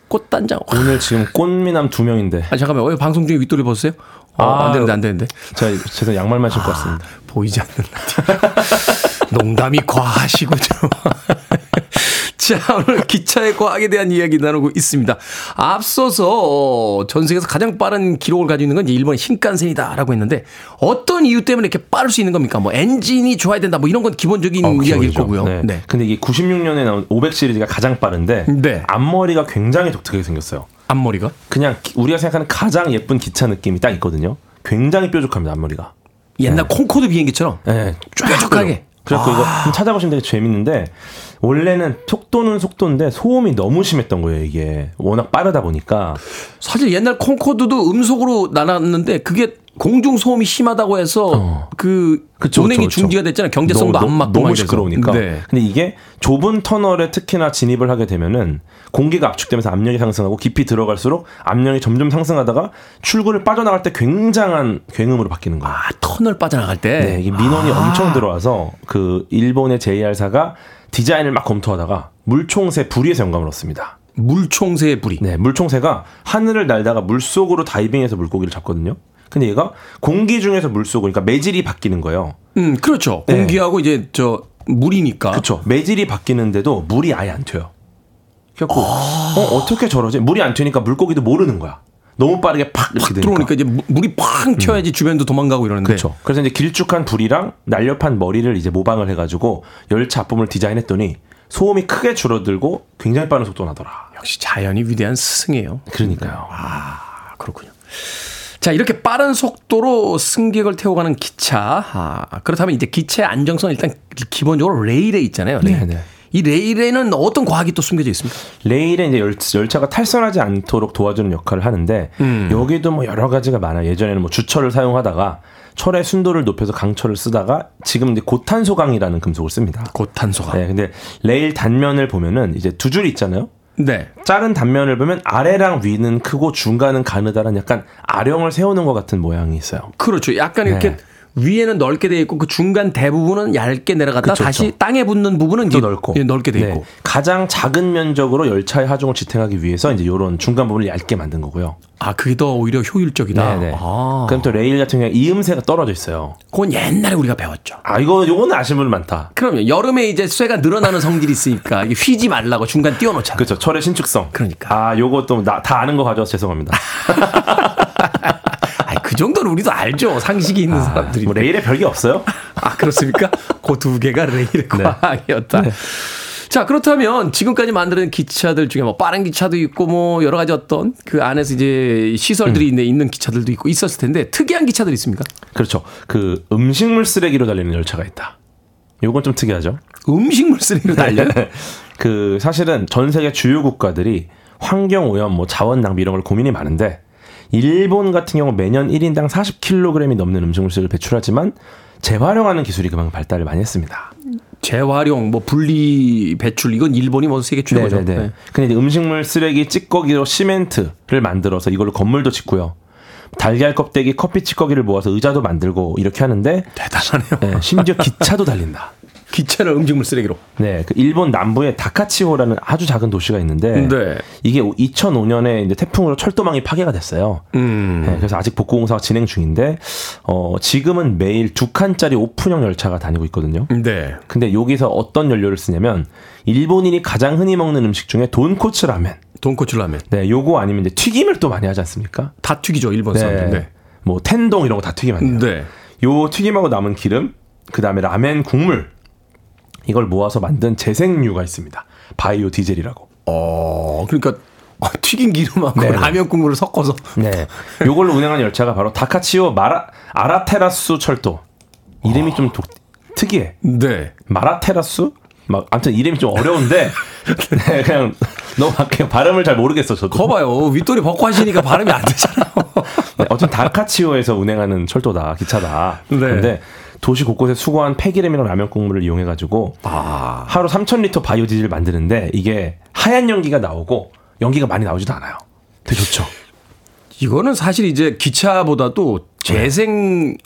꽃단장. 오늘 지금 꽃미남 두 명인데. 아, 잠깐만. 왜 방송 중에 윗돌이 벗으세요? 안 되는데. 제가 양말 마실 것 같습니다. 보이지 않는 라디오. 농담이 과하시군요. 자, 오늘 기차의 과학에 대한 이야기 나누고 있습니다. 앞서서 전 세계에서 가장 빠른 기록을 가지고 있는 건 이제 일본의 신칸센이다라고 했는데 어떤 이유 때문에 이렇게 빠를 수 있는 겁니까? 뭐 엔진이 좋아야 된다 뭐 이런 건 기본적인 이야기일 거고요. 네. 네. 근데 이게 96년에 나온 500 시리즈가 가장 빠른데 네. 앞머리가 굉장히 독특하게 생겼어요. 앞머리가? 그냥 우리가 생각하는 가장 예쁜 기차 느낌이 딱 있거든요. 굉장히 뾰족합니다, 앞머리가. 옛날 네. 콩코르드 비행기처럼? 네. 뾰족하게. 그래서 이거 찾아보시면 되게 재밌는데 원래는 속도는 속도인데 소음이 너무 심했던 거예요. 이게 워낙 빠르다 보니까 사실 옛날 콩코르드도 음속으로 나눴는데 그게 공중 소음이 심하다고 해서 그 운행이 중지가 됐잖아요. 경제성도 안 맞고 너무 시끄러우니까. 네. 근데 이게 좁은 터널에 특히나 진입을 하게 되면은 공기가 압축되면서 압력이 상승하고 깊이 들어갈수록 압력이 점점 상승하다가 출구를 빠져나갈 때 굉장한 굉음으로 바뀌는 거예요. 아, 터널 빠져나갈 때. 네, 이게 민원이 엄청 들어와서 그 일본의 JR사가 디자인을 막 검토하다가 물총새 부리에서 영감을 얻습니다. 물총새의 부리. 네, 물총새가 하늘을 날다가 물속으로 다이빙해서 물고기를 잡거든요. 근데 얘가 공기 중에서 물속으로, 그러니까 매질이 바뀌는 거예요. 그렇죠. 공기하고 네. 이제 저 물이니까. 그렇죠. 매질이 바뀌는데도 물이 아예 안 튀어요. 그래갖고 어떻게 저러지? 물이 안 튀니까 물고기도 모르는 거야. 너무 빠르게 팍 들어오니까 이제 물이 팡 튀어야지 주변도 도망가고 이러는데. 그렇죠. 그래서 이제 길쭉한 부리랑 날렵한 머리를 이제 모방을 해가지고 열차 앞범을 디자인했더니 소음이 크게 줄어들고 굉장히 빠른 속도 나더라. 역시 자연이 위대한 스승이에요. 그러니까요. 아, 그렇군요. 자, 이렇게 빠른 속도로 승객을 태워가는 기차. 아, 그렇다면 이제 기체의 안정성은 일단 기본적으로 레일에 있잖아요. 레일. 네. 이 레일에는 어떤 과학이 또 숨겨져 있습니까? 레일에 이제 열차가 탈선하지 않도록 도와주는 역할을 하는데 여기도 뭐 여러 가지가 많아요. 예전에는 뭐 주철을 사용하다가 철의 순도를 높여서 강철을 쓰다가 지금 이제 고탄소강이라는 금속을 씁니다. 고탄소강. 네, 근데 레일 단면을 보면은 이제 두 줄이 있잖아요. 네. 자른 단면을 보면 아래랑 위는 크고 중간은 가느다란 약간 아령을 세우는 것 같은 모양이 있어요. 그렇죠. 약간 이렇게 네. 위에는 넓게 되어 있고 그 중간 대부분은 얇게 내려갔다 그쵸, 다시 땅에 붙는 부분은 더 넓게 되어 네. 있고 가장 작은 면적으로 열차의 하중을 지탱하기 위해서 이제 이런 중간 부분을 얇게 만든 거고요. 아, 그게 더 오히려 효율적이다. 네네. 아. 그럼 또 레일 같은 경우에 이음새가 떨어져 있어요. 그건 옛날에 우리가 배웠죠. 아, 요거는 아시는 분 많다. 그럼요. 여름에 이제 쇠가 늘어나는 성질이 있으니까 이게 휘지 말라고 중간 띄워놓잖아요. 그렇죠. 철의 신축성. 그러니까. 아, 요것도 다 아는 거 가져와서 죄송합니다. 그 정도는 우리도 알죠. 상식이 있는 사람들이. 뭐 레일에 별게 없어요? 아, 그렇습니까? 그 두 개가 레일의 과학이었다. 네. 자, 그렇다면 지금까지 만드는 기차들 중에 뭐 빠른 기차도 있고 뭐 여러 가지 어떤 그 안에서 이제 시설들이 있는 기차들도 있고 있었을 텐데 특이한 기차들이 있습니까? 그렇죠. 그 음식물 쓰레기로 달리는 열차가 있다. 요건 좀 특이하죠. 음식물 쓰레기로 달려요? 그 사실은 전 세계 주요 국가들이 환경 오염, 뭐 자원 낭비 이런 걸 고민이 많은데 일본 같은 경우 매년 1인당 40kg이 넘는 음식물 쓰레기를 배출하지만 재활용하는 기술이 그만큼 발달을 많이 했습니다. 재활용, 뭐 분리 배출 이건 일본이 뭐 세계 최고죠. 네. 근데 음식물 쓰레기 찌꺼기로 시멘트를 만들어서 이걸로 건물도 짓고요. 달걀 껍데기, 커피 찌꺼기를 모아서 의자도 만들고 이렇게 하는데 대단하네요. 네, 심지어 기차도 달린다. 기차를 음식물 쓰레기로. 네, 그 일본 남부의 다카치호라는 아주 작은 도시가 있는데 네. 이게 2005년에 이제 태풍으로 철도망이 파괴가 됐어요. 네, 그래서 아직 복구 공사가 진행 중인데 지금은 매일 2칸짜리 오픈형 열차가 다니고 있거든요. 네. 근데 여기서 어떤 연료를 쓰냐면 일본인이 가장 흔히 먹는 음식 중에 돈코츠 라멘. 돈코츠 라멘. 네, 요거 아니면 이제 튀김을 또 많이 하지 않습니까? 다 튀기죠, 일본 사람들. 네. 뭐 텐동 이런 거 다 튀김하네요. 네. 요 튀김하고 남은 기름, 그 다음에 라멘 국물. 이걸 모아서 만든 재생유가 있습니다. 바이오 디젤이라고. 그러니까 튀긴 기름하고 네. 라면 국물을 섞어서. 네. 요걸로 운행한 열차가 바로 다카치오 아라테라스 철도. 이름이 좀 특이해. 네. 마라테라스? 막 아무튼 이름이 좀 어려운데 네, 그냥 너무 그냥 발음을 잘 모르겠어 저도. 거봐요 윗돌이 벗고 하시니까 발음이 안 되잖아요. 네, 어쨌든 다카치오에서 운행하는 철도다 기차다. 네. 근데 도시 곳곳에 수거한 폐기름이랑 라면 국물을 이용해가지고 하루 3,000리터 바이오 디젤을 만드는데 이게 하얀 연기가 나오고 연기가 많이 나오지도 않아요. 되게 좋죠. 이거는 사실 이제 기차보다도 재생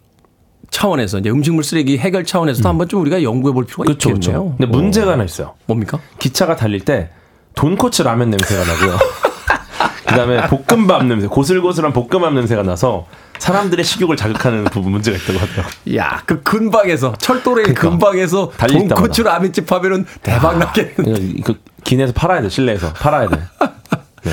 차원에서 이제 음식물 쓰레기 해결 차원에서도 한번 좀 우리가 연구해 볼 필요가 그쵸, 있겠네요. 그쵸. 근데 문제가 하나 있어요. 뭡니까? 기차가 달릴 때 돈코츠 라면 냄새가 나고요. 그다음에 볶음밥 냄새, 고슬고슬한 볶음밥 냄새가 나서 사람들의 식욕을 자극하는 부분 문제가 있다고 하더라고요. 야, 그 근방에서 철도레일 그러니까, 근방에서 돈코츠 라면집 하면은 대박 나겠는데. 그 기내에서 팔아야 돼. 실내에서 팔아야 돼. 네.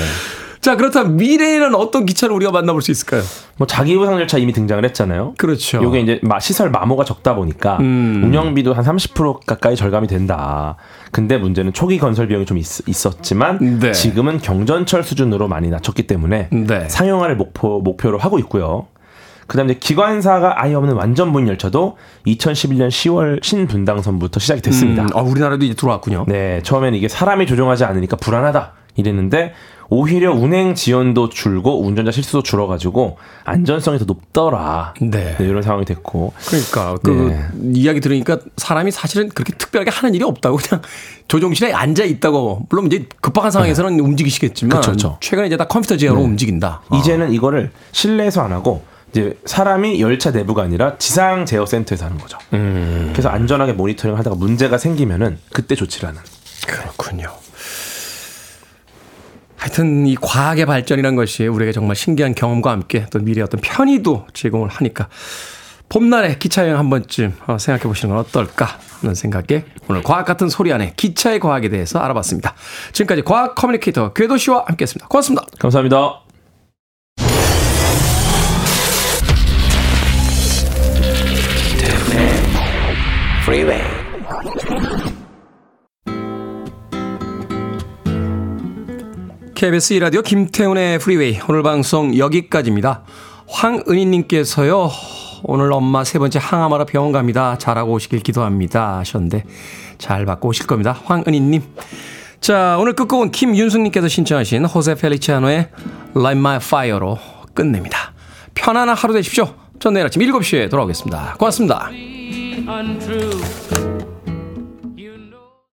자, 그렇다면 미래에는 어떤 기차를 우리가 만나볼 수 있을까요? 뭐 자기부상 열차 이미 등장을 했잖아요. 그렇죠. 이게 이제 시설 마모가 적다 보니까 운영비도 한 30% 가까이 절감이 된다. 근데 문제는 초기 건설 비용이 좀 있었지만 네. 지금은 경전철 수준으로 많이 낮췄기 때문에 네. 상용화를 목표로 하고 있고요. 그다음에 이제 기관사가 아예 없는 완전 무인 열차도 2011년 10월 신분당선부터 시작이 됐습니다. 우리나라도 이제 들어왔군요. 네, 처음에는 이게 사람이 조종하지 않으니까 불안하다 이랬는데. 오히려 운행 지연도 줄고 운전자 실수도 줄어가지고 안전성이 더 높더라. 네. 네, 이런 상황이 됐고. 그러니까 그 네. 이야기 들으니까 사람이 사실은 그렇게 특별하게 하는 일이 없다고 그냥 조종실에 앉아 있다고. 물론 이제 급박한 상황에서는 네. 움직이시겠지만 그쵸. 최근에 이제 다 컴퓨터 제어로 네. 움직인다. 이제는 이거를 실내에서 안 하고 이제 사람이 열차 내부가 아니라 지상 제어 센터에서 하는 거죠. 그래서 안전하게 모니터링을 하다가 문제가 생기면은 그때 조치를 하는. 그렇군요. 하여튼 이 과학의 발전이라는 것이 우리에게 정말 신기한 경험과 함께 또 미래의 어떤 편의도 제공을 하니까 봄날에 기차여행 한 번쯤 생각해 보시는 건 어떨까 하는 생각에 오늘 과학 같은 소리 안에 기차의 과학에 대해서 알아봤습니다. 지금까지 과학 커뮤니케이터 궤도 씨와 함께했습니다. 고맙습니다. 감사합니다. KBS 2라디오 김태훈의 프리웨이 오늘 방송 여기까지입니다. 황은희님께서요. 오늘 엄마 세 번째 항암하러 병원 갑니다. 잘하고 오시길 기도합니다 하셨는데 잘 받고 오실 겁니다. 황은희님. 자, 오늘 끝곡은 김윤숙님께서 신청하신 호세 펠리치아노의 Light My Fire로 끝냅니다. 편안한 하루 되십시오. 전 내일 아침 7시에 돌아오겠습니다. 고맙습니다.